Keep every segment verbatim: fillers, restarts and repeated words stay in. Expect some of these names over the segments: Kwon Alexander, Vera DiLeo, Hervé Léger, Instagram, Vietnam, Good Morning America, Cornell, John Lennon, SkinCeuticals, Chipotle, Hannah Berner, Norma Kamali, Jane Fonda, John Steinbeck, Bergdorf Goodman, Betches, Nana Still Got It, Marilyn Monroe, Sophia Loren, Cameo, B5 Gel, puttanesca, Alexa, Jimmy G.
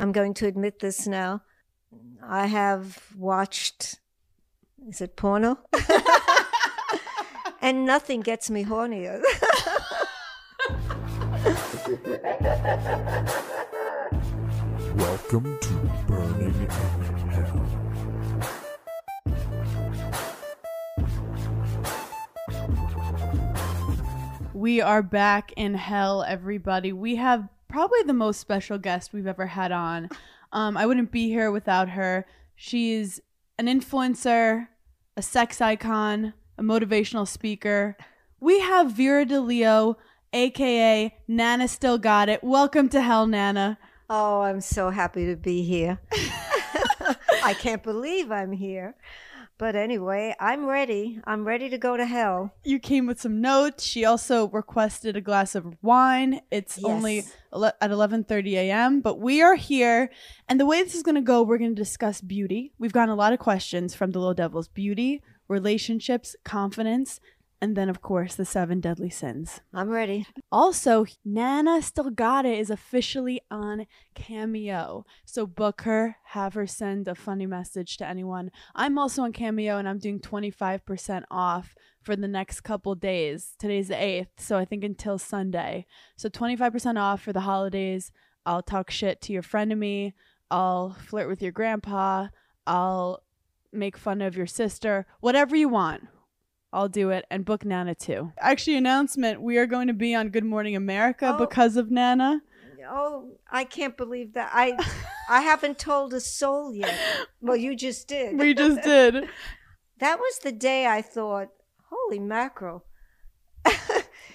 I'm going to admit this now. I have watched, is it porno? And nothing gets me hornier. Welcome to Burning in Hell. We are back in hell, everybody. We have probably the most special guest we've ever had on. Um, I wouldn't be here without her. She's an influencer, a sex icon, a motivational speaker. We have Vera DiLeo, a k a. Nana Still Got It. Welcome to hell, Nana. Oh, I'm so happy to be here. I can't believe I'm here. But anyway, I'm ready. I'm ready to go to hell. You came with some notes. She also requested a glass of wine. It's yes. only ele- at eleven thirty a.m., but we are here. And the way this is going to go, we're going to discuss beauty. We've gotten a lot of questions from the Little Devils. Beauty, relationships, confidence, and then, of course, the seven deadly sins. I'm ready. Also, Nana Still Got It is officially on Cameo. So book her, have her send a funny message to anyone. I'm also on Cameo, and I'm doing twenty-five percent off for the next couple days. Today's the eighth, so I think until Sunday. So twenty-five percent off for the holidays. I'll talk shit to your frenemy. I'll flirt with your grandpa. I'll make fun of your sister. Whatever you want. I'll do it. And book Nana too. Actually, announcement. We are going to be on Good Morning America oh, because of Nana. Oh, I can't believe that. I I haven't told a soul yet. Well, you just did. We just did. That was the day I thought, holy mackerel.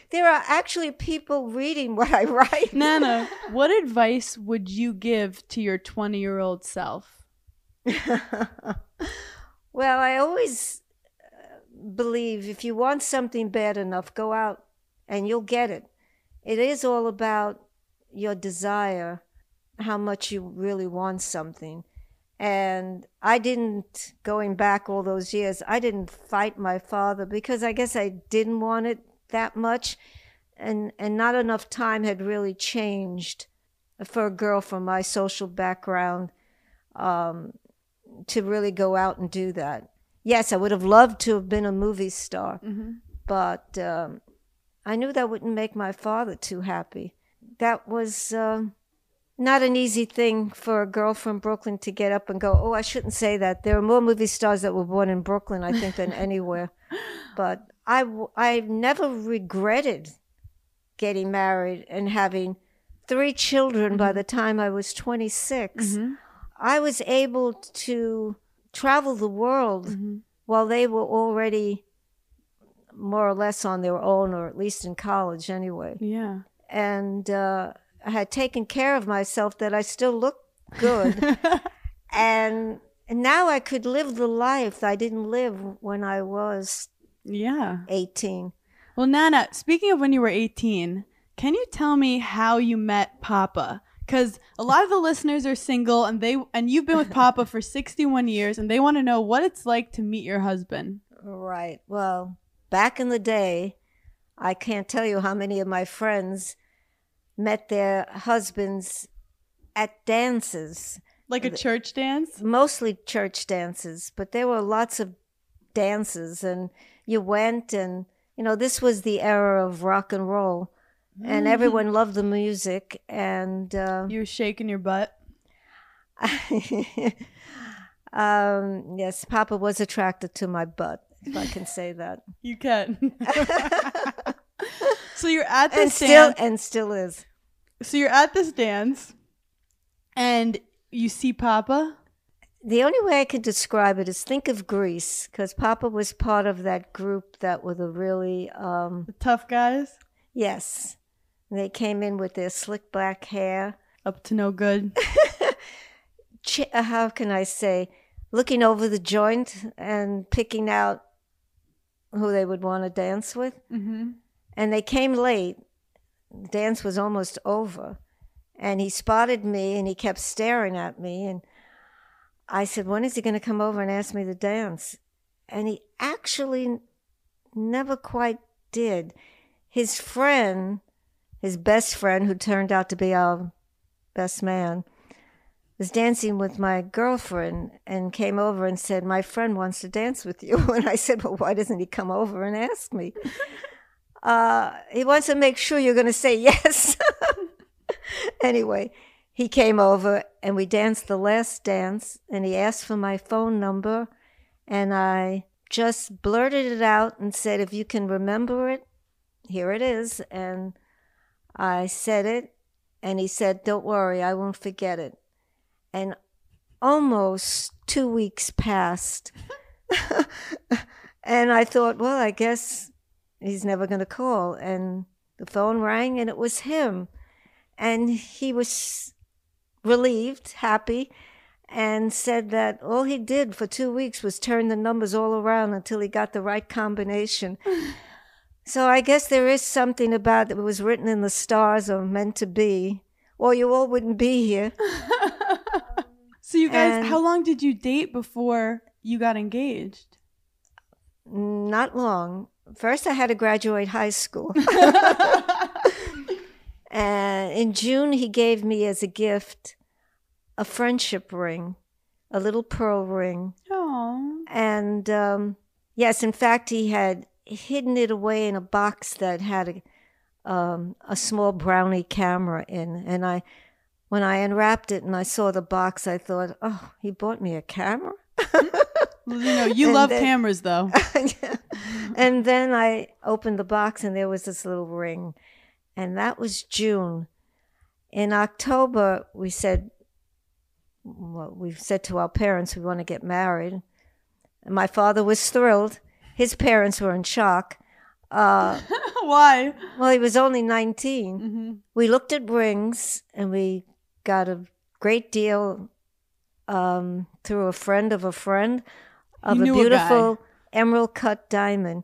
There are actually people reading what I write. Nana, what advice would you give to your twenty-year-old self? Well, I always... believe if you want something bad enough, go out and you'll get it. It is all about your desire, how much you really want something. And I didn't, going back all those years, I didn't fight my father because I guess I didn't want it that much. And, and not enough time had really changed for a girl from my social background um, to really go out and do that. Yes, I would have loved to have been a movie star, mm-hmm. but um, I knew that wouldn't make my father too happy. That was uh, not an easy thing for a girl from Brooklyn to get up and go, oh, I shouldn't say that. There are more movie stars that were born in Brooklyn, I think, than anywhere. But I, I never regretted getting married and having three children mm-hmm. by the time I was twenty-six. Mm-hmm. I was able to... travel the world mm-hmm. while they were already more or less on their own, or at least in college anyway. Yeah. And uh, I had taken care of myself that I still looked good. and, and now I could live the life that I didn't live when I was yeah eighteen. Well, Nana, speaking of when you were eighteen, can you tell me how you met Papa? Because a lot of the listeners are single, and they and you've been with Papa for sixty-one years, and they want to know what it's like to meet your husband. Right. Well, back in the day, I can't tell you how many of my friends met their husbands at dances. Like a church dance? Mostly church dances, but there were lots of dances, and you went, and, you know, this was the era of rock and roll. And everyone loved the music, and uh, you were shaking your butt. um, yes, Papa was attracted to my butt, if I can say that. You can. So you're at this and dance, still, and still is. So you're at this dance, and you see Papa. The only way I could describe it is think of Grease, because Papa was part of that group that were the really um, the tough guys. Yes. They came in with their slick black hair. Up to no good. Ch- how can I say? Looking over the joint and picking out who they would want to dance with. Mm-hmm. And they came late. The dance was almost over. And he spotted me and he kept staring at me. And I said, when is he going to come over and ask me to dance? And he actually never quite did. His friend, his best friend, who turned out to be our best man, was dancing with my girlfriend and came over and said, my friend wants to dance with you. And I said, well, why doesn't he come over and ask me? uh, he wants to make sure you're going to say yes. Anyway, he came over and we danced the last dance and he asked for my phone number and I just blurted it out and said, if you can remember it, here it is. And I said it and he said, don't worry, I won't forget it. And almost two weeks passed. And I thought, well, I guess he's never going to call. And the phone rang and it was him. And he was relieved, happy, and said that all he did for two weeks was turn the numbers all around until he got the right combination. So I guess there is something about that was written in the stars or meant to be, or you all wouldn't be here. So you guys, and how long did you date before you got engaged? Not long. First, I had to graduate high school. And in June, he gave me as a gift a friendship ring, a little pearl ring. Aww. And um, yes, in fact, he had hidden it away in a box that had a, um, a small brownie camera in. And I, when I unwrapped it and I saw the box, I thought, oh, he bought me a camera? You know, you love then, cameras, though. And then I opened the box and there was this little ring. And that was June. In October, we said, well, we said to our parents, we want to get married. And my father was thrilled. His parents were in shock. Uh, Why? Well, he was only nineteen. Mm-hmm. We looked at rings, and we got a great deal um, through a friend of a friend of you a beautiful a emerald cut diamond.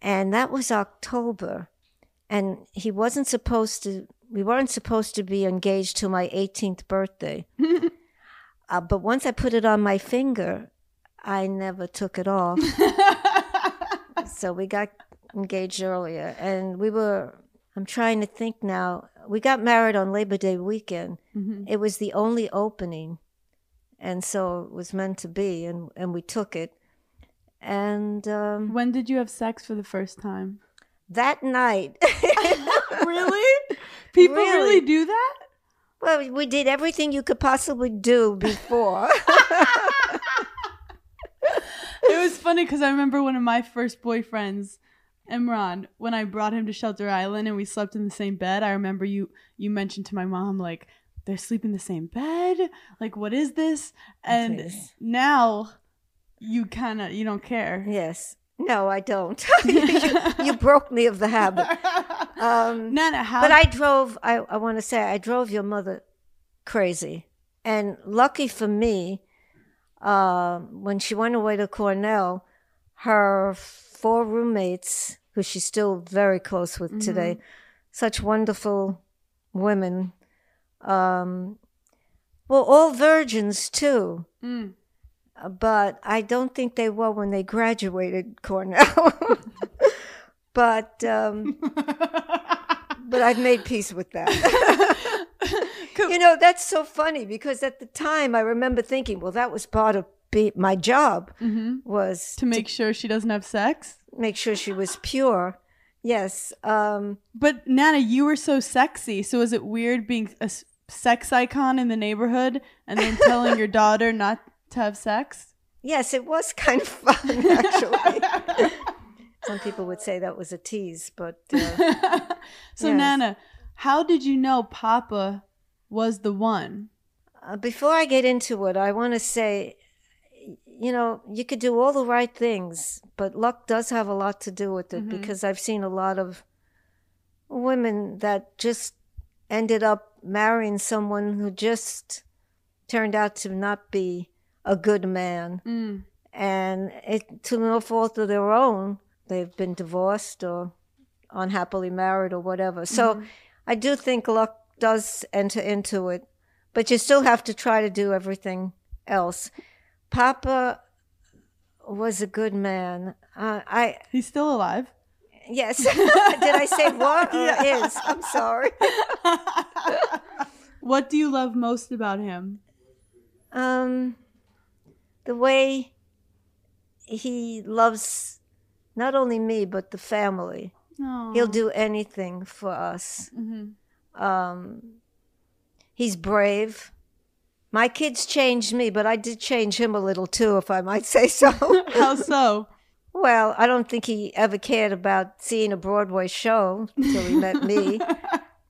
And that was October. And he wasn't supposed to, we weren't supposed to be engaged till my eighteenth birthday. uh, but once I put it on my finger, I never took it off. So we got engaged earlier. And we were, I'm trying to think now, we got married on Labor Day weekend. Mm-hmm. It was the only opening. And so it was meant to be, and, and we took it. And um, when did you have sex for the first time? That night. Really? People really. really do that? Well, we did everything you could possibly do before. It was funny because I remember one of my first boyfriends, Imran, when I brought him to Shelter Island and we slept in the same bed, I remember you, you mentioned to my mom, like, they're sleeping in the same bed? Like, what is this? And Please. Now you kind of, you don't care. Yes. No, I don't. you, you broke me of the habit. Um, Nana, how? But I drove, I, I want to say, I drove your mother crazy. And lucky for me, uh, when she went away to Cornell, her four roommates, who she's still very close with mm-hmm. today, such wonderful women, um, well, all virgins too. Mm. But I don't think they were when they graduated Cornell. but um, but I've made peace with that. You know, that's so funny because at the time I remember thinking, well, that was part of be my job mm-hmm. was to make to sure she doesn't have sex, make sure she was pure. Yes. Um, but Nana, you were so sexy. So is it weird being a sex icon in the neighborhood and then telling your daughter not to have sex? Yes, it was kind of fun, actually. Some people would say that was a tease, but uh, so yes. Nana, how did you know Papa was the one? Uh, before I get into it, I want to say, you know, you could do all the right things, but luck does have a lot to do with it mm-hmm. because I've seen a lot of women that just ended up marrying someone who just turned out to not be a good man mm. and it, to no fault of their own, they've been divorced or unhappily married or whatever. So mm. I do think luck does enter into it, but you still have to try to do everything else. Papa was a good man. Uh, I He's still alive. Yes. Did I say what? Yeah. Is? I'm sorry. What do you love most about him? um, the way he loves not only me, but the family. Aww. He'll do anything for us. Mm-hmm. Um, he's brave. My kids changed me, but I did change him a little too, if I might say so. How so? Well, I don't think he ever cared about seeing a Broadway show until he met me.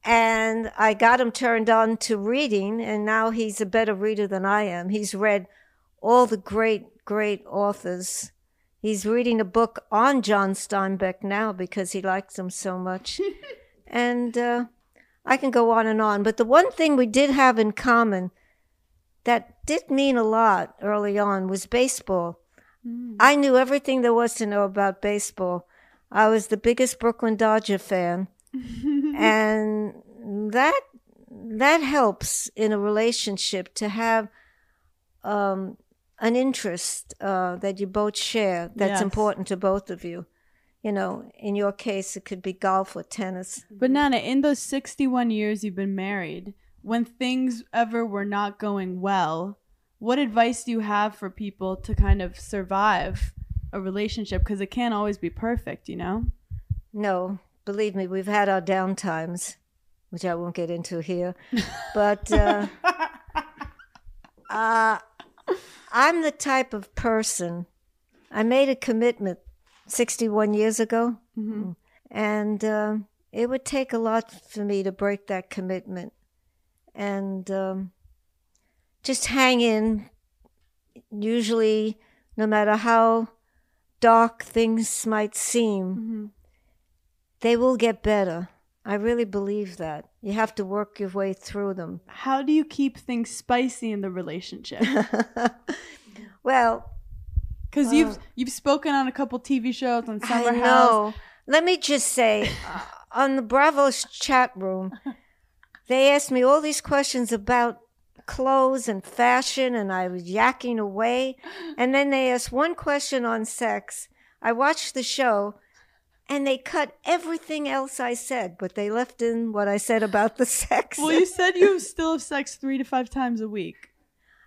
And I got him turned on to reading, and now he's a better reader than I am. He's read all the great, great authors. He's reading a book on John Steinbeck now because he likes him so much. And uh, I can go on and on. But the one thing we did have in common that did mean a lot early on was baseball. Mm. I knew everything there was to know about baseball. I was the biggest Brooklyn Dodger fan. And that that helps in a relationship to have um, an interest uh, that you both share that's yes. important to both of you. You know, in your case, it could be golf or tennis. But Nana, in those sixty-one years you've been married, when things ever were not going well, what advice do you have for people to kind of survive a relationship? Because it can't always be perfect, you know? No. Believe me, we've had our down times, which I won't get into here. But uh, uh, I'm the type of person, I made a commitment sixty-one years ago, mm-hmm. and uh, it would take a lot for me to break that commitment. And um, just hang in. Usually, no matter how dark things might seem, mm-hmm. they will get better. I really believe that. You have to work your way through them. How do you keep things spicy in the relationship? Well, because uh, you've you've spoken on a couple T V shows on Summer I know. House. Let me just say, uh, on the Bravo's chat room, they asked me all these questions about clothes and fashion, and I was yakking away. And then they asked one question on sex. I watched the show. And they cut everything else I said, but they left in what I said about the sex. Well, you said you still have sex three to five times a week.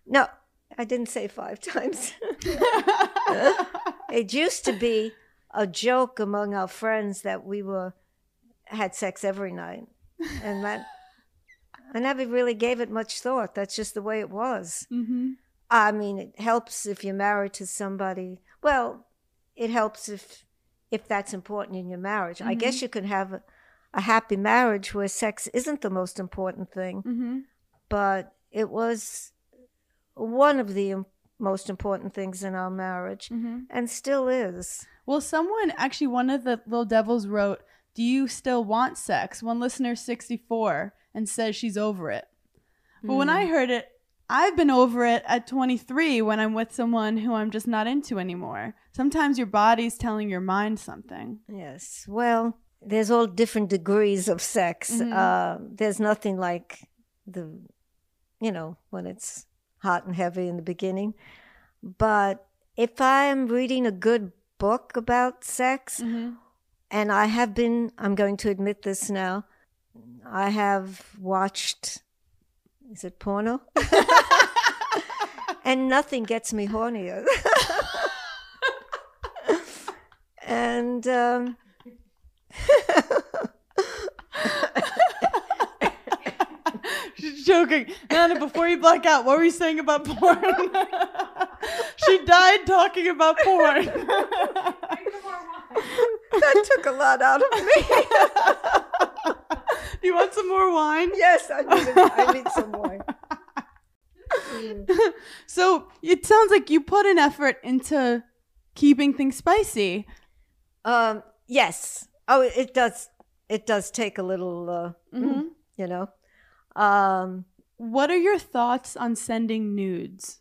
No, I didn't say five times. It used to be a joke among our friends that we were had sex every night. And that I never really gave it much thought. That's just the way it was. Mm-hmm. I mean, it helps if you're married to somebody. Well, it helps if... if that's important in your marriage. Mm-hmm. I guess you can have a, a happy marriage where sex isn't the most important thing, mm-hmm. but it was one of the im- most important things in our marriage, mm-hmm. and still is. Well, someone, actually one of the little devils wrote, do you still want sex? One listener, sixty-four, and says she's over it. Mm. But when I heard it, I've been over it at twenty-three when I'm with someone who I'm just not into anymore. Sometimes your body's telling your mind something. Yes. Well, there's all different degrees of sex. Mm-hmm. Uh, there's nothing like the, you know, when it's hot and heavy in the beginning. But if I'm reading a good book about sex, mm-hmm. and I have been, I'm going to admit this now, I have watched... is it porno? And nothing gets me hornier. And um, she's joking. Nana, before you black out, what were you saying about porn? She died talking about porn. That took a lot out of me. You want some more wine? Yes, I need, a, I need some wine. Mm. So it sounds like you put an effort into keeping things spicy. Um, yes. Oh, it does. It does take a little, uh, mm-hmm. you know. Um, what are your thoughts on sending nudes?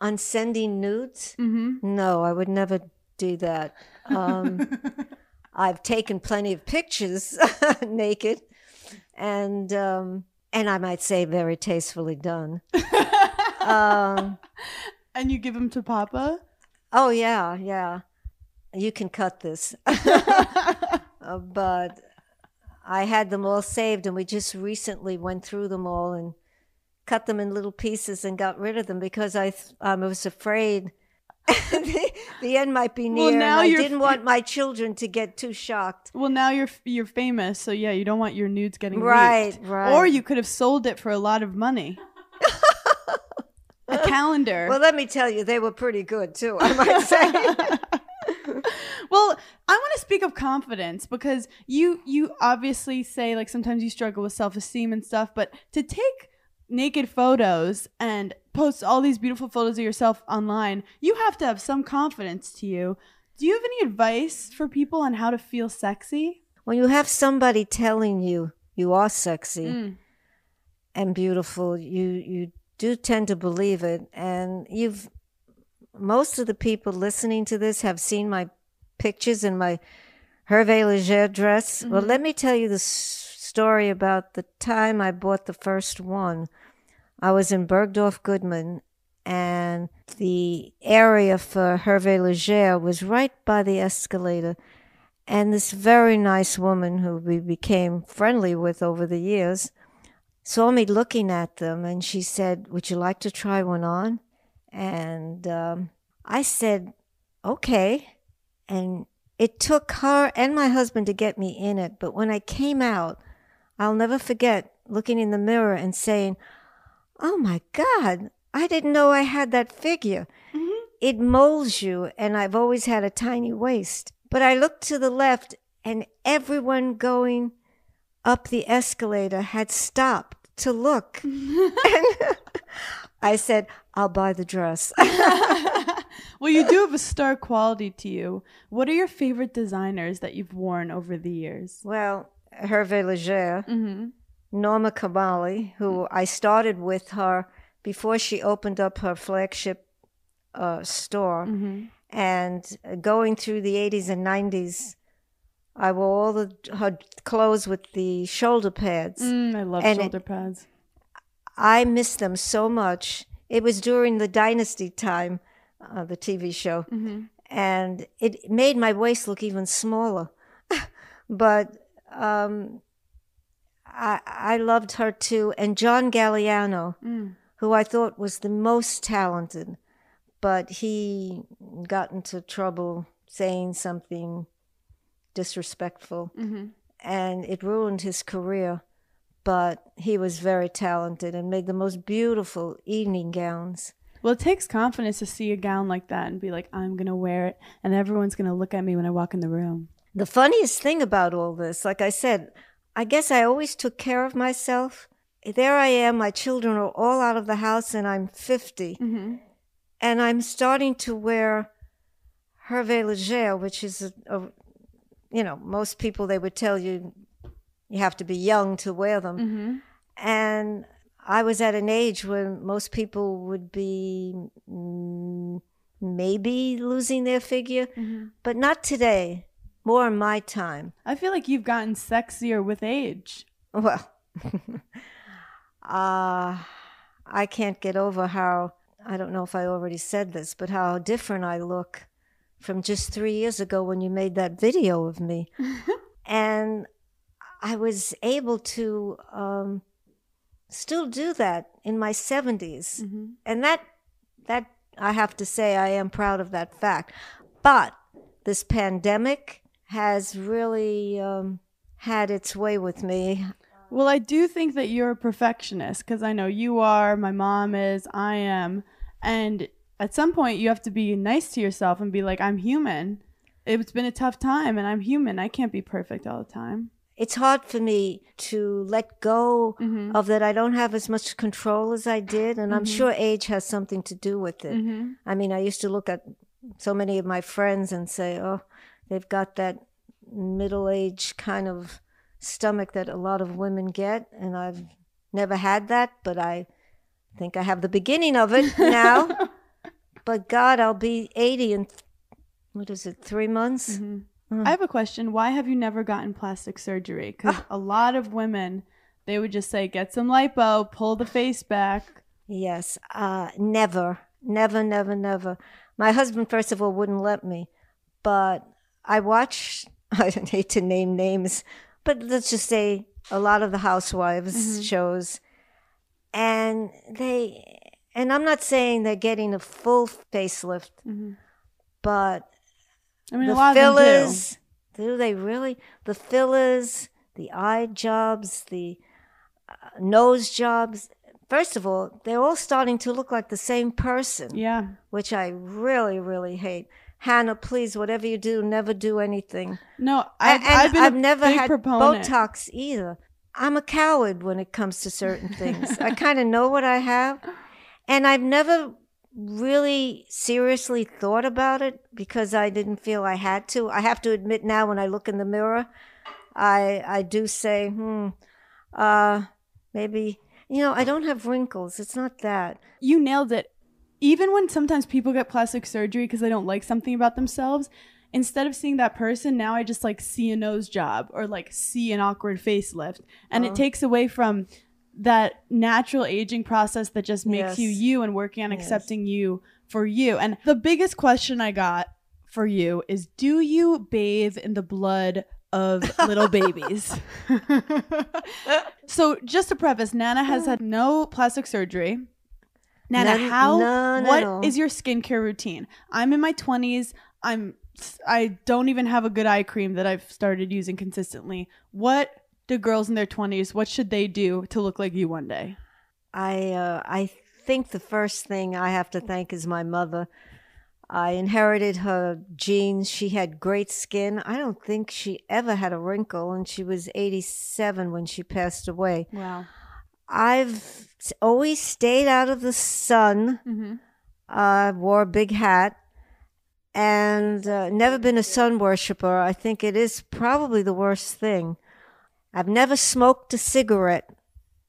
On sending nudes? Mm-hmm. No, I would never do that. Um, I've taken plenty of pictures naked. And um, and I might say very tastefully done. um, and you give them to Papa? Oh, yeah, yeah. You can cut this. uh, but I had them all saved, and we just recently went through them all and cut them in little pieces and got rid of them because I th um, was afraid the, the end might be near. Well, now and I didn't want my children to get too shocked. Well, now you're you're famous, so yeah, you don't want your nudes getting right, leaked. Right. Or you could have sold it for a lot of money. A calendar. Well, let me tell you, they were pretty good too, I might say. Well, I want to speak of confidence because you you obviously say like sometimes you struggle with self-esteem and stuff, but to take naked photos and post all these beautiful photos of yourself online, you have to have some confidence to you. Do you have any advice for people on how to feel sexy? When you have somebody telling you you are sexy mm. and beautiful, you you do tend to believe it, and you've most of the people listening to this have seen my pictures in my Hervé Léger dress. Mm-hmm. Well, let me tell you the story about the time I bought the first one. I was in Bergdorf Goodman, and the area for Hervé Léger was right by the escalator. And this very nice woman who we became friendly with over the years saw me looking at them, and she said, "Would you like to try one on?" And um, I said, okay. And it took her and my husband to get me in it. But when I came out, I'll never forget looking in the mirror and saying, oh my God, I didn't know I had that figure. Mm-hmm. It molds you. And I've always had a tiny waist. But I looked to the left and everyone going up the escalator had stopped to look. And I said, I'll buy the dress. Well, you do have a star quality to you. What are your favorite designers that you've worn over the years? Well, Hervé Léger, mm-hmm. Norma Kamali, who I started with her before she opened up her flagship uh, store. Mm-hmm. And going through the eighties and nineties, I wore all the, her clothes with the shoulder pads. Mm, I love and shoulder it, pads. I miss them so much. It was during the Dynasty time, uh, the T V show, mm-hmm. and it made my waist look even smaller. But um, I, I loved her too. And John Galliano, mm. who I thought was the most talented, but he got into trouble saying something disrespectful, mm-hmm. and it ruined his career. But he was very talented and made the most beautiful evening gowns. Well, it takes confidence to see a gown like that and be like, I'm going to wear it, and everyone's going to look at me when I walk in the room. The funniest thing about all this, like I said, I guess I always took care of myself. There I am, my children are all out of the house, and I'm fifty. Mm-hmm. And I'm starting to wear Hervé Léger, which is, a, a, you know, most people, they would tell you, you have to be young to wear them. Mm-hmm. And I was at an age when most people would be mm, maybe losing their figure, mm-hmm. but not today, more in my time. I feel like you've gotten sexier with age. Well, uh, I can't get over how, I don't know if I already said this, but how different I look from just three years ago when you made that video of me. And I was able to um, still do that in my seventies. Mm-hmm. And that, that I have to say, I am proud of that fact. But this pandemic has really um, had its way with me. Well, I do think that you're a perfectionist, because I know you are, my mom is, I am. And at some point, you have to be nice to yourself and be like, I'm human. It's been a tough time, and I'm human. I can't be perfect all the time. It's hard for me to let go mm-hmm. of that. I don't have as much control as I did. And mm-hmm. I'm sure age has something to do with it. Mm-hmm. I mean, I used to look at so many of my friends and say, oh, they've got that middle-aged kind of stomach that a lot of women get. And I've never had that, but I think I have the beginning of it now. But God, I'll be eighty in, th what is it, three months? Mm-hmm. I have a question. Why have you never gotten plastic surgery? Because oh. a lot of women, they would just say, get some lipo, pull the face back. Yes. Uh, never, never, never, never. My husband, first of all, wouldn't let me. But I watch, I don't hate to name names, but let's just say a lot of the housewives mm-hmm. shows. and they and I'm not saying they're getting a full facelift, mm-hmm. but I mean, the a lot fillers, of them do. do they really? The fillers, the eye jobs, the uh, nose jobs. First of all, they're all starting to look like the same person. Yeah, which I really, really hate. Hannah, please, whatever you do, never do anything. No, I've, and I've, been I've a never big had proponent. Botox either. I'm a coward when it comes to certain things. I kind of know what I have. And I've never really seriously thought about it because I didn't feel I had to. I have to admit now when I look in the mirror, I, I do say, hmm, uh, maybe, you know, I don't have wrinkles. It's not that. You nailed it. Even when sometimes people get plastic surgery because they don't like something about themselves, instead of seeing that person, now I just like see a nose job or like see an awkward facelift. And oh. it takes away from that natural aging process that just makes yes. you you and working on yes. accepting you for you. And the biggest question I got for you is, do you bathe in the blood of little babies? So just to preface, Nana has had no plastic surgery. Nana, None, how, no, no, what no. is your skincare routine? I'm in my twenties. I'm, I don't even have a good eye cream that I've started using consistently. What do girls in their twenties, what should they do to look like you one day? I, uh, I think the first thing I have to thank is my mother. I inherited her genes. She had great skin. I don't think she ever had a wrinkle, and she was eighty-seven when she passed away. Wow. I've always stayed out of the sun, mm-hmm. uh, wore a big hat, and uh, never been a sun worshiper. I think it is probably the worst thing. I've never smoked a cigarette,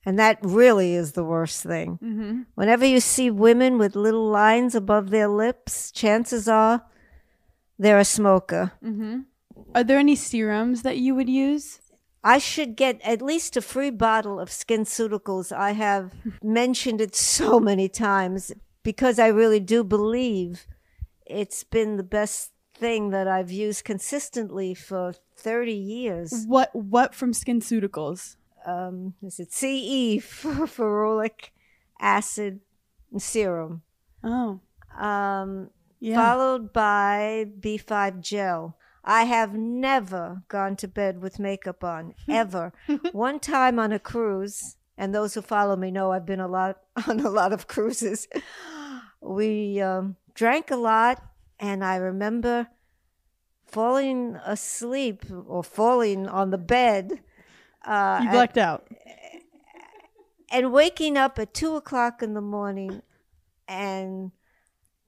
and that really is the worst thing. Mm-hmm. Whenever you see women with little lines above their lips, chances are they're a smoker. Mm-hmm. Are there any serums that you would use? I should get at least a free bottle of SkinCeuticals. I have mentioned it so many times because I really do believe it's been the best thing that I've used consistently for thirty years. What what from SkinCeuticals? Um, is it C E Ferulic Acid Serum? Oh. Um, yeah. Followed by B five Gel. I have never gone to bed with makeup on, ever. One time on a cruise, and those who follow me know I've been a lot on a lot of cruises. We um, drank a lot, and I remember falling asleep or falling on the bed. Uh, you blacked and, out. And waking up at two o'clock in the morning and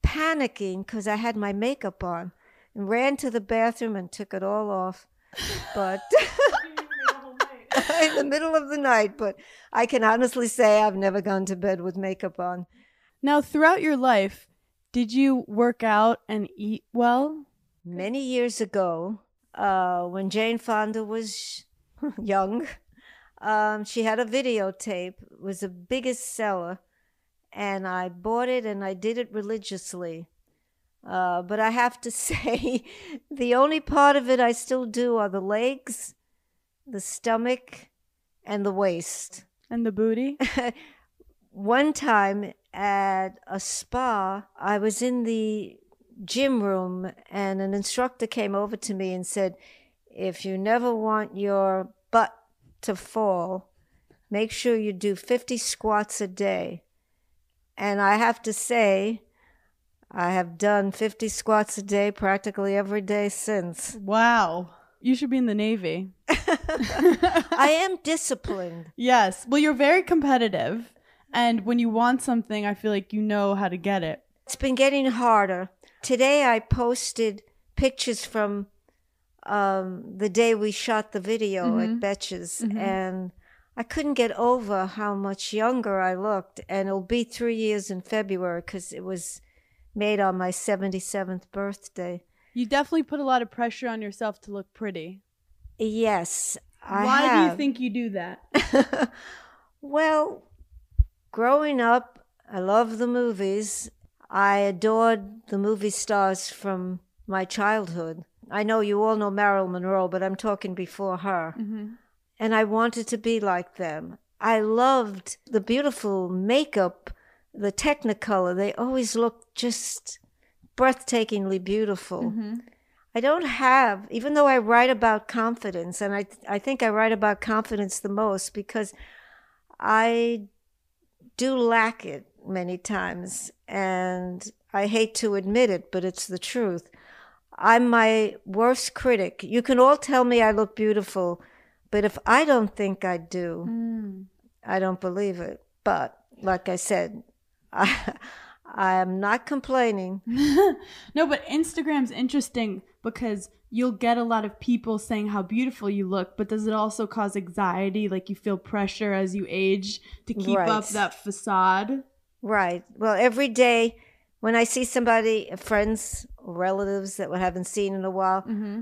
panicking because I had my makeup on. And ran to the bathroom and took it all off, but in the middle of the night. But I can honestly say I've never gone to bed with makeup on. Now, throughout your life, did you work out and eat well? Many years ago, uh, when Jane Fonda was young, um, she had a videotape. It was the biggest seller, and I bought it and I did it religiously. Uh, but I have to say, the only part of it I still do are the legs, the stomach, and the waist. And the booty? One time at a spa, I was in the gym room, and an instructor came over to me and said, if you never want your butt to fall, make sure you do fifty squats a day. And I have to say, I have done fifty squats a day practically every day since. Wow. You should be in the Navy. I am disciplined. Yes. Well, you're very competitive. And when you want something, I feel like you know how to get it. It's been getting harder. Today, I posted pictures from um, the day we shot the video mm-hmm. at Betches. Mm-hmm. And I couldn't get over how much younger I looked. And it'll be three years in February because it was made on my seventy-seventh birthday. You definitely put a lot of pressure on yourself to look pretty. Yes, I Why have. do you think you do that? Well, growing up, I loved the movies. I adored the movie stars from my childhood. I know you all know Marilyn Monroe, but I'm talking before her. Mm-hmm. And I wanted to be like them. I loved the beautiful makeup, the Technicolor. They always looked just breathtakingly beautiful. Mm-hmm. I don't have, even though I write about confidence, and I, I think I write about confidence the most because I do lack it many times, and I hate to admit it, but it's the truth. I'm my worst critic. You can all tell me I look beautiful, but if I don't think I do, mm. I don't believe it. But like I said, I, I am not complaining. No, but Instagram's interesting because you'll get a lot of people saying how beautiful you look, but does it also cause anxiety? Like you feel pressure as you age to keep right. up that facade? Right. Well, every day when I see somebody, friends, relatives that I haven't seen in a while, mm-hmm.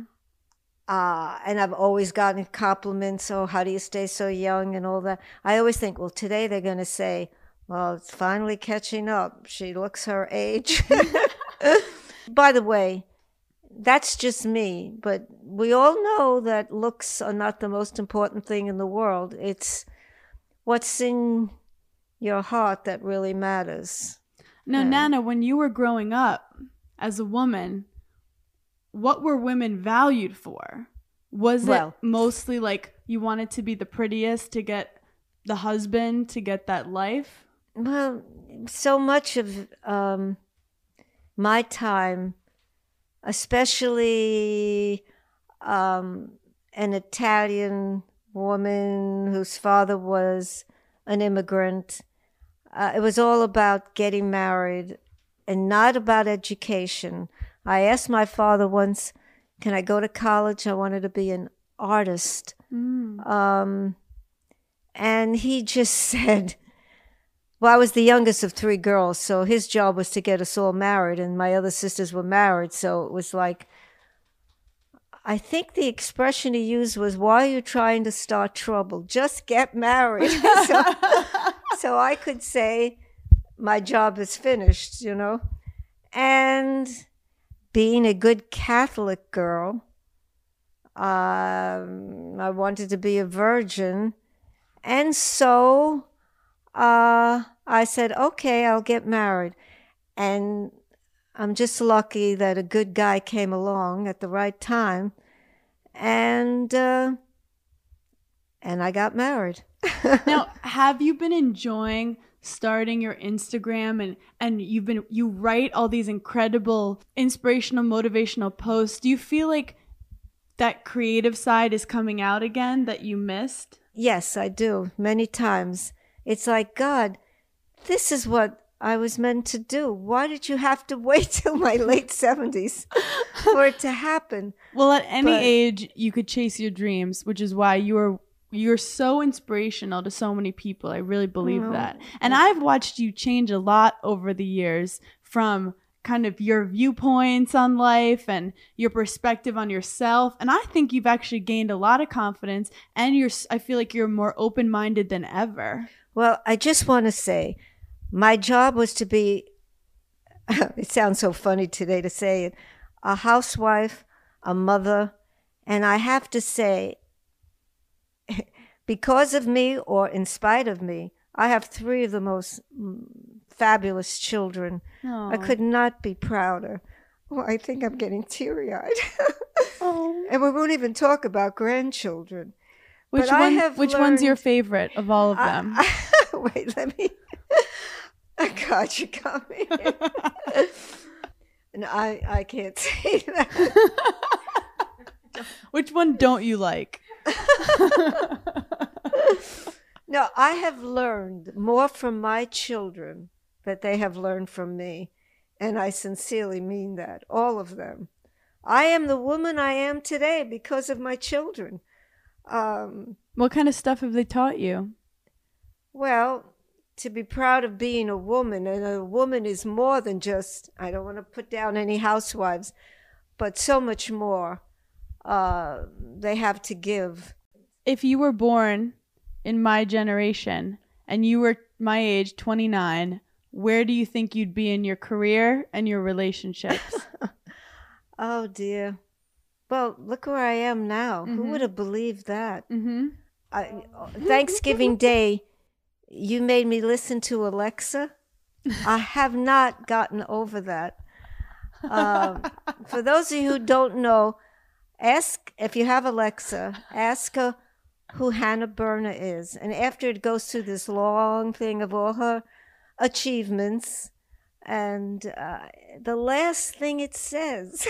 uh, and I've always gotten compliments, oh, how do you stay so young and all that. I always think, well, today they're going to say, well, it's finally catching up. She looks her age. By the way, that's just me, but we all know that looks are not the most important thing in the world. It's what's in your heart that really matters. Now, and Nana, when you were growing up as a woman, what were women valued for? Was well, it mostly like you wanted to be the prettiest, to get the husband, to get that life? Well, so much of um, my time, especially um, an Italian woman whose father was an immigrant. Uh, it was all about getting married and not about education. I asked my father once, can I go to college? I wanted to be an artist. Mm. Um, and he just said, well, I was the youngest of three girls, so his job was to get us all married, and my other sisters were married, so it was like, I think the expression he used was, why are you trying to start trouble? Just get married. so, so I could say, my job is finished, you know? And being a good Catholic girl, um, I wanted to be a virgin, and so Uh, I said, okay, I'll get married. And I'm just lucky that a good guy came along at the right time. And uh, and I got married. Now, have you been enjoying starting your Instagram? And, and you've been, you write all these incredible inspirational, motivational posts. Do you feel like that creative side is coming out again that you missed? Yes, I do, many times. It's like, God, this is what I was meant to do. Why did you have to wait till my late seventies for it to happen? Well, at any but, age, you could chase your dreams, which is why you're you're so inspirational to so many people. I really believe you know, that. And yeah. I've watched you change a lot over the years from kind of your viewpoints on life and your perspective on yourself. And I think you've actually gained a lot of confidence, and you're, I feel like you're more open-minded than ever. Well, I just want to say my job was to be, it sounds so funny today to say it, a housewife, a mother. And I have to say, because of me or in spite of me, I have three of the most fabulous children. Aww. I could not be prouder. Well, I think I'm getting teary-eyed. And we won't even talk about grandchildren. Which, one, have which learned, one's your favorite of all of them? I, I, wait, let me. Oh, God, you got me. And I, I can't say that. Which one don't you like? No, I have learned more from my children than they have learned from me. And I sincerely mean that, all of them. I am the woman I am today because of my children. Um, what kind of stuff have they taught you? Well, to be proud of being a woman, and a woman is more than just, I don't want to put down any housewives, but so much more uh, they have to give. If you were born in my generation and you were my age, twenty-nine, where do you think you'd be in your career and your relationships? Oh, dear. Well, look where I am now. Mm-hmm. Who would have believed that? Mm-hmm. I, Thanksgiving Day, you made me listen to Alexa. I have not gotten over that. Um, for those of you who don't know, ask, if you have Alexa, ask her who Hannah Berner is. And after it goes through this long thing of all her achievements, and uh, the last thing it says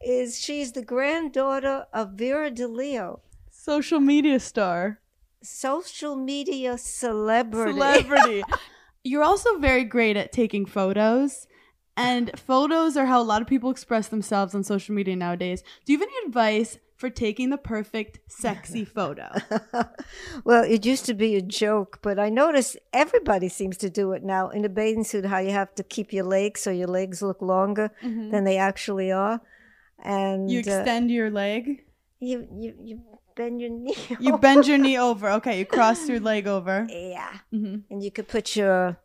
is she's the granddaughter of Vera DiLeo. Social media star. Social media celebrity. Celebrity. You're also very great at taking photos. And photos are how a lot of people express themselves on social media nowadays. Do you have any advice for taking the perfect sexy photo? Well, it used to be a joke, but I notice everybody seems to do it now. In a bathing suit, how you have to keep your legs so your legs look longer mm-hmm. than they actually are. And you extend uh, your leg? You, you, you bend your knee over. You bend your knee over. Okay, you cross your leg over. Yeah. Mm-hmm. And you could put your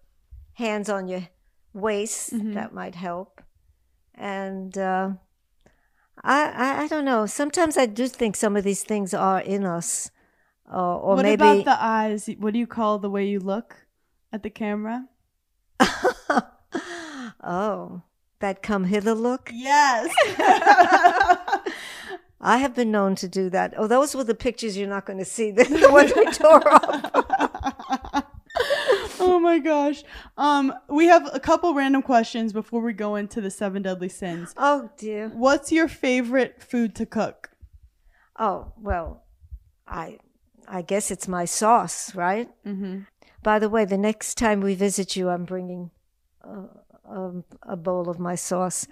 hands on your waist, mm-hmm. that might help. And uh, I, I I don't know. Sometimes I do think some of these things are in us. Uh, or what maybe... about the eyes? What do you call the way you look at the camera? Oh, that come hither look? Yes. I have been known to do that. Oh, those were the pictures you're not going to see. They're the ones we tore up. Oh my gosh. Um, we have a couple random questions before we go into the seven deadly sins. Oh dear. What's your favorite food to cook? Oh, well, I I guess it's my sauce, right? Mm-hmm. By the way, the next time we visit you, I'm bringing a, a, a bowl of my sauce.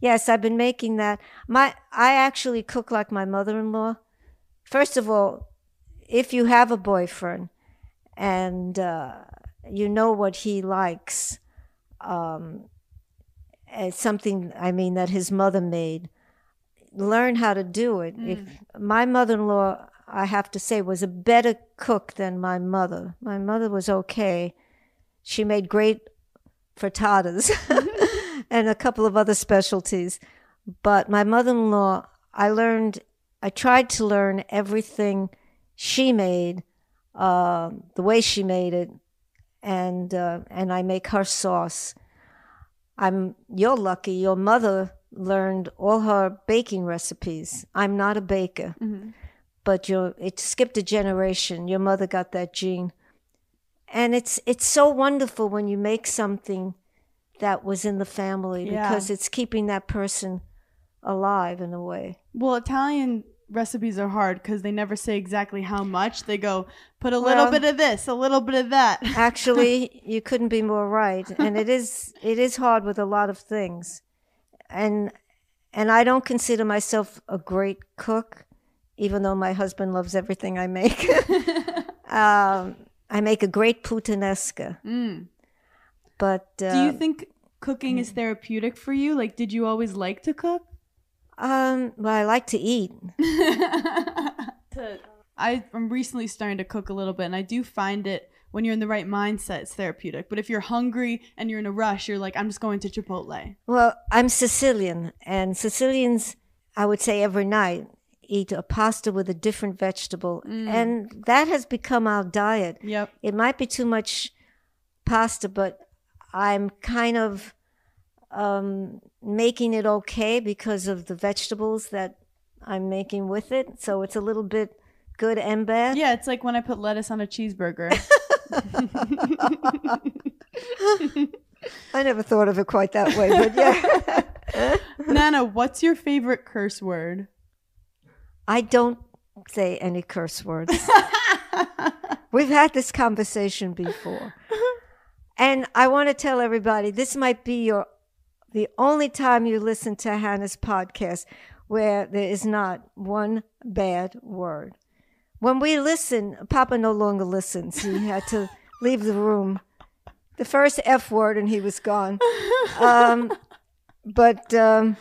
Yes, I've been making that. My I actually cook like my mother-in-law. First of all, if you have a boyfriend and... Uh, you know what he likes. Um, it's something, I mean, that his mother made. Learn how to do it. Mm. If my mother-in-law, I have to say, was a better cook than my mother. My mother was okay. She made great frittatas and a couple of other specialties. But my mother-in-law, I learned, I tried to learn everything she made, uh, the way she made it. And uh, and I make her sauce. I'm you're lucky. Your mother learned all her baking recipes. I'm not a baker, mm-hmm. but you it skipped a generation. Your mother got that gene, and it's it's so wonderful when you make something that was in the family yeah. because it's keeping that person alive in a way. Well, Italian recipes are hard because they never say exactly how much. They go, put a little well, bit of this, a little bit of that. Actually, you couldn't be more right. And it is it is hard with a lot of things. And and I don't consider myself a great cook, even though my husband loves everything I make. um, I make a great puttanesca. Mm. But uh, do you think cooking mm. is therapeutic for you? Like, did you always like to cook? Um, well, I like to eat. I'm recently starting to cook a little bit, and I do find it, when you're in the right mindset, it's therapeutic. But if you're hungry and you're in a rush, you're like, I'm just going to Chipotle. Well, I'm Sicilian, and Sicilians, I would say every night, eat a pasta with a different vegetable. Mm. And that has become our diet. Yep. It might be too much pasta, but I'm kind of... Um, making it okay because of the vegetables that I'm making with it. So it's a little bit good and bad. Yeah, it's like when I put lettuce on a cheeseburger. I never thought of it quite that way, but yeah. Nana, what's your favorite curse word? I don't say any curse words. We've had this conversation before. And I want to tell everybody, this might be your the only time you listen to Hannah's podcast where there is not one bad word. When we listen, Papa no longer listens. He had to leave the room. The first F word and he was gone. Um, but um,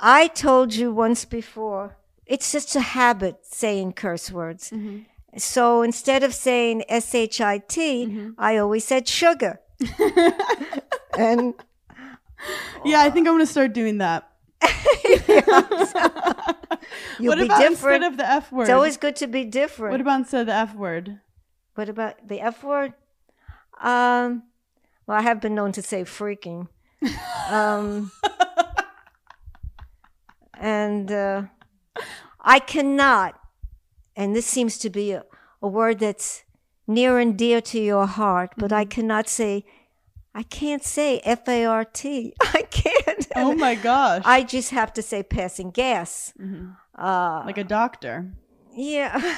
I told you once before, it's just a habit saying curse words. Mm-hmm. So instead of saying S H I T, mm-hmm. I always said sugar. And... yeah, I think I'm going to start doing that. You'll what be about different. Instead of the F word? It's always good to be different. What about instead of the F word? What about the F word? Um, well, I have been known to say freaking. Um, and uh, I cannot, and this seems to be a, a word that's near and dear to your heart, but I cannot say, I can't say F A R T. I can't. Oh my gosh. I just have to say passing gas. Mm-hmm. uh, like a doctor. Yeah.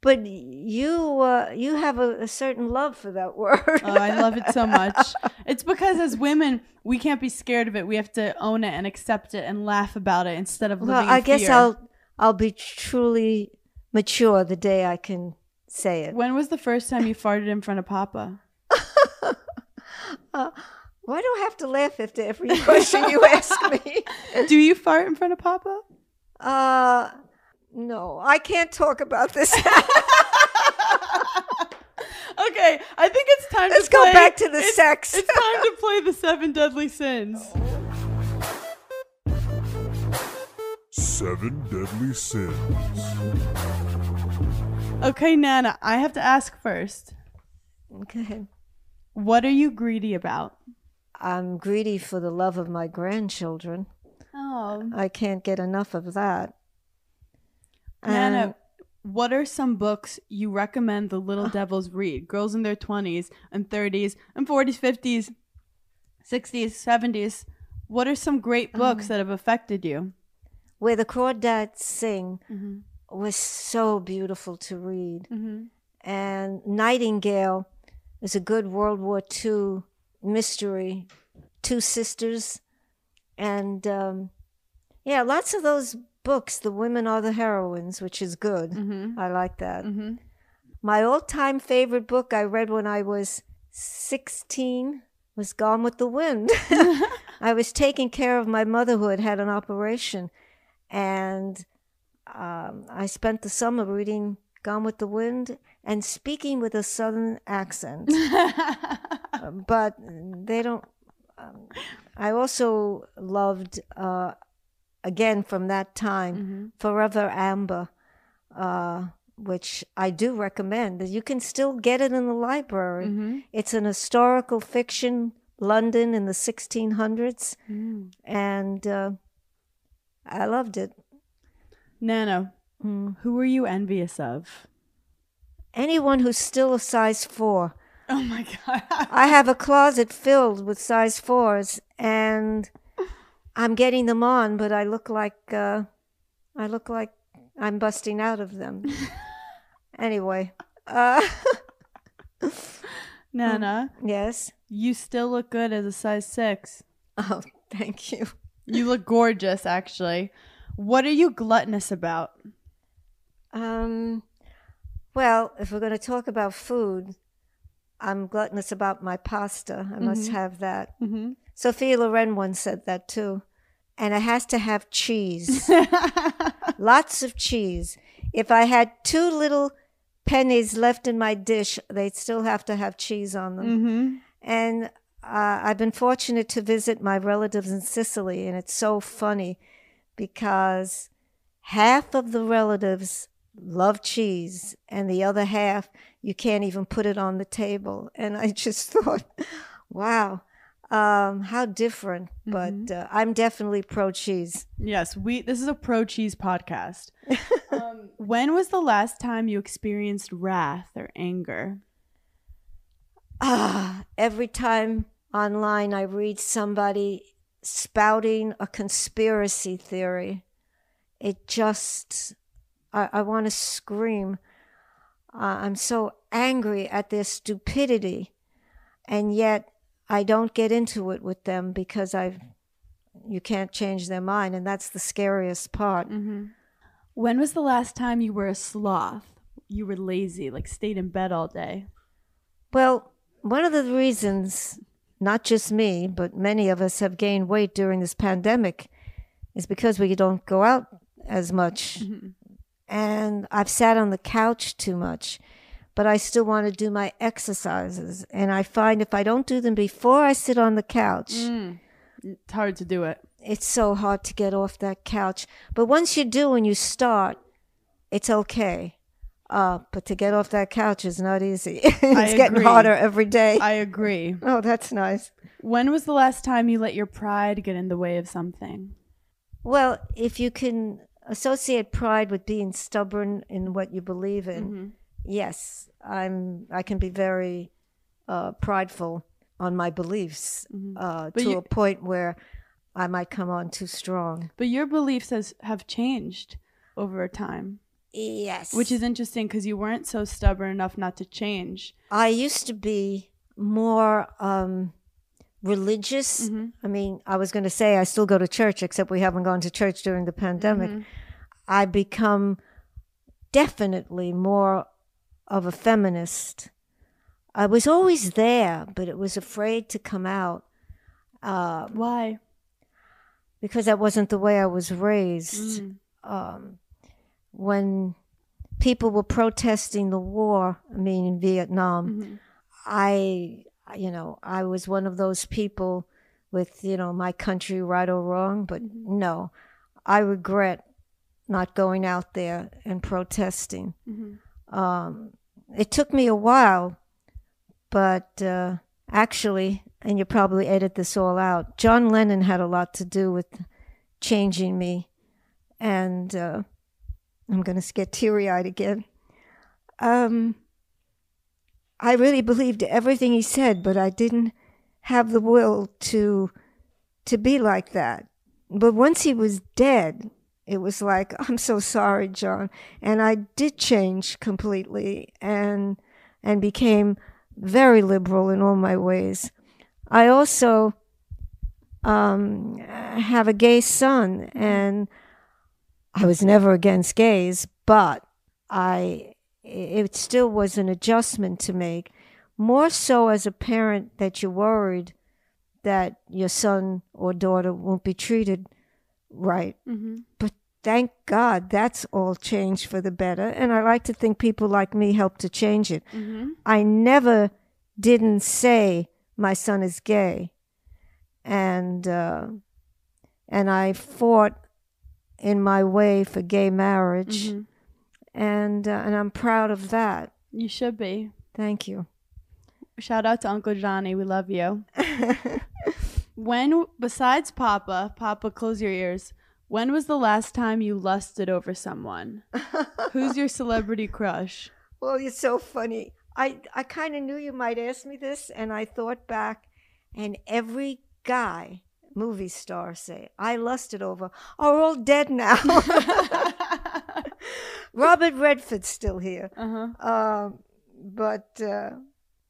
But you uh, you have a, a certain love for that word. Oh, I love it so much. It's because as women, we can't be scared of it. We have to own it and accept it and laugh about it instead of living well, in I fear. guess I'll, I'll be truly mature the day I can say it. When was the first time you farted in front of Papa? Uh, why do I have to laugh after every question you ask me? Do you fart in front of Papa? Uh, no, I can't talk about this. Okay, I think it's time Let's to play. Let's go back to the it's, sex. It's time to play the seven deadly sins. Seven deadly sins. Okay, Nana, I have to ask first. Okay. What are you greedy about? I'm greedy for the love of my grandchildren. Oh. I can't get enough of that. Nana, and what are some books you recommend the little uh, devils read? Girls in their twenties and thirties and forties, fifties, sixties, seventies. What are some great books uh, that have affected you? Where the Crawdads Sing mm-hmm. was so beautiful to read. Mm-hmm. And Nightingale. It's a good World War Two mystery, two sisters, and um, yeah, lots of those books. The women are the heroines, which is good. Mm-hmm. I like that. Mm-hmm. My all-time favorite book I read when I was sixteen was Gone with the Wind. I was taking care of my mother who had had an operation, and um, I spent the summer reading Gone with the Wind and speaking with a southern accent. But they don't... Um, I also loved, uh, again, from that time, mm-hmm. Forever Amber, uh, which I do recommend. You can still get it in the library. Mm-hmm. It's an historical fiction, London in the sixteen hundreds. Mm. And uh, I loved it. Nana, mm. who are you envious of? Anyone who's still a size four. Oh my God. I have a closet filled with size fours and I'm getting them on, but I look like, uh, I look like I'm busting out of them. Anyway. Uh, Nana. Um, yes? You still look good as a size six. Oh, thank you. You look gorgeous, actually. What are you gluttonous about? Um... Well, if we're going to talk about food, I'm gluttonous about my pasta. I mm-hmm. must have that. Mm-hmm. Sophia Loren once said that too. And it has to have cheese. Lots of cheese. If I had two little pennies left in my dish, they'd still have to have cheese on them. Mm-hmm. And uh, I've been fortunate to visit my relatives in Sicily. And it's so funny because half of the relatives love cheese, and the other half, you can't even put it on the table. And I just thought, wow, um, how different. Mm-hmm. But uh, I'm definitely pro-cheese. Yes, we. This is a pro-cheese podcast. um, when was the last time you experienced wrath or anger? Ah, every time online I read somebody spouting a conspiracy theory, it just... I, I want to scream. Uh, I'm so angry at their stupidity. And yet I don't get into it with them because I've, you can't change their mind. And that's the scariest part. Mm-hmm. When was the last time you were a sloth? You were lazy, like stayed in bed all day. Well, one of the reasons, not just me, but many of us have gained weight during this pandemic is because we don't go out as much. Mm-hmm. And I've sat on the couch too much, but I still want to do my exercises. And I find if I don't do them before I sit on the couch, mm, it's hard to do it. it's so hard to get off that couch. But once you do and you start, it's okay. Uh, but to get off that couch is not easy. it's I getting agree. harder every day. I agree. Oh, that's nice. When was the last time you let your pride get in the way of something? Well, if you can associate pride with being stubborn in what you believe in, mm-hmm. yes, I'm, I can be very uh, prideful on my beliefs mm-hmm. uh, to you, a point where I might come on too strong. But your beliefs has, have changed over time. Yes. Which is interesting because you weren't so stubborn enough not to change. I used to be more um, religious. Mm-hmm. I mean, I was going to say I still go to church, except we haven't gone to church during the pandemic. Mm-hmm. I become definitely more of a feminist. I was always there, but it was afraid to come out. Um, Why? Because that wasn't the way I was raised. Mm. Um When people were protesting the war, I mean, in Vietnam, mm-hmm. I, you know, I was one of those people with, you know, my country right or wrong. But mm-hmm. no, I regret not going out there and protesting. Mm-hmm. Um, it took me a while, but uh, actually, and you probably edit this all out, John Lennon had a lot to do with changing me. And... Uh, I'm going to get teary-eyed again. Um, I really believed everything he said, but I didn't have the will to to be like that. But once he was dead, it was like, I'm so sorry, John. And I did change completely and and became very liberal in all my ways. I also um, have a gay son, and... I was never against gays, but I it still was an adjustment to make. More so as a parent that you're worried that your son or daughter won't be treated right. Mm-hmm. But thank God that's all changed for the better. And I like to think people like me helped to change it. Mm-hmm. I never didn't say my son is gay. And, uh, and I fought... in my way for gay marriage, mm-hmm. and uh, and I'm proud of that. You should be. Thank you. Shout out to Uncle Johnny. We love you. When, besides Papa, Papa, close your ears. When was the last time you lusted over someone? Who's your celebrity crush? Well, you're so funny. I, I kind of knew you might ask me this, and I thought back, and every guy... movie stars say I lusted over are all dead now. Robert Redford's still here, uh-huh. uh, but uh,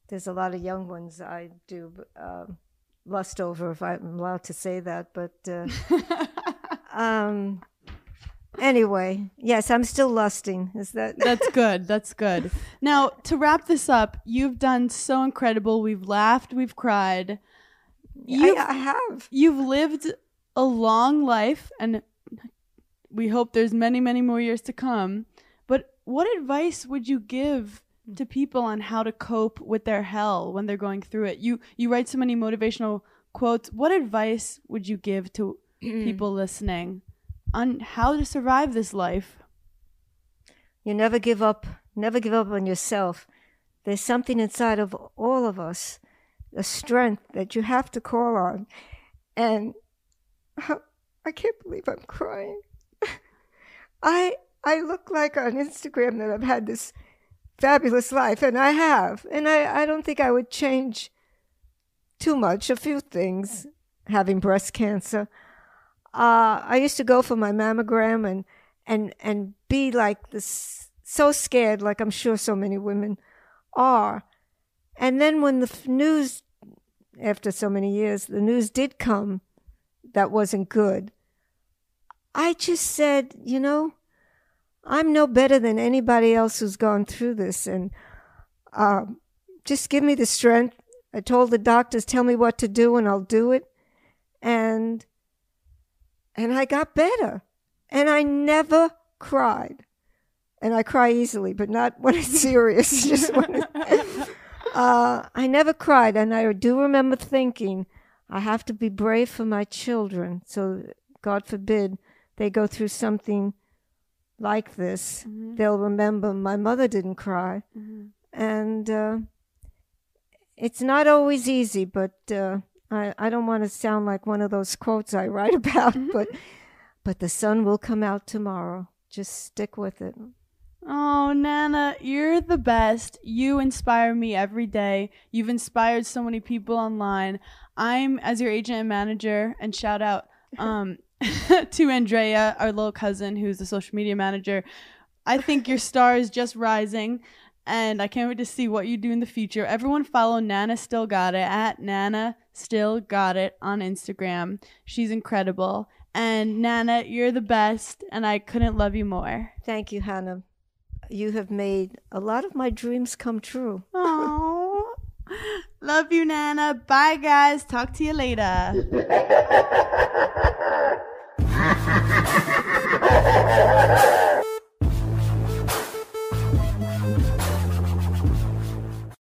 there's a lot of young ones I do uh, lust over, if I'm allowed to say that. But uh, um, anyway, yes, I'm still lusting. Is that that's good? That's good. Now to wrap this up, you've done so incredible. We've laughed, we've cried. You've, I, I have. You've lived a long life, and we hope there's many, many more years to come. But what advice would you give to people on how to cope with their hell when they're going through it? You you write so many motivational quotes. What advice would you give to people listening on how to survive this life? You never give up. Never give up on yourself. There's something inside of all of us, a strength that you have to call on. And uh, I can't believe I'm crying. I I look like on Instagram that I've had this fabulous life, and I have. And I, I don't think I would change too much. A few things, having breast cancer. Uh, I used to go for my mammogram and, and, and be like this, so scared, like I'm sure so many women are. And then when the news, after so many years, the news did come that wasn't good, I just said, you know, I'm no better than anybody else who's gone through this. And uh, just give me the strength. I told the doctors, tell me what to do and I'll do it. And, and I got better. And I never cried. And I cry easily, but not when it's serious. Just when it's... Uh, I never cried, and I do remember thinking, I have to be brave for my children. So God forbid they go through something like this. Mm-hmm. They'll remember my mother didn't cry. Mm-hmm. And uh, it's not always easy, but uh, I, I don't want to sound like one of those quotes I write about, mm-hmm. but but the sun will come out tomorrow. Just stick with it. Oh, Nana, you're the best. You inspire me every day. You've inspired so many people online. I'm, as your agent and manager, and shout out um, to Andrea, our little cousin, who's the social media manager. I think your star is just rising, and I can't wait to see what you do in the future. Everyone follow Nana Still Got It at Nana Still Got It on Instagram. She's incredible. And Nana, you're the best, and I couldn't love you more. Thank you, Hannah. You have made a lot of my dreams come true. Oh, love you, Nana. Bye, guys. Talk to you later.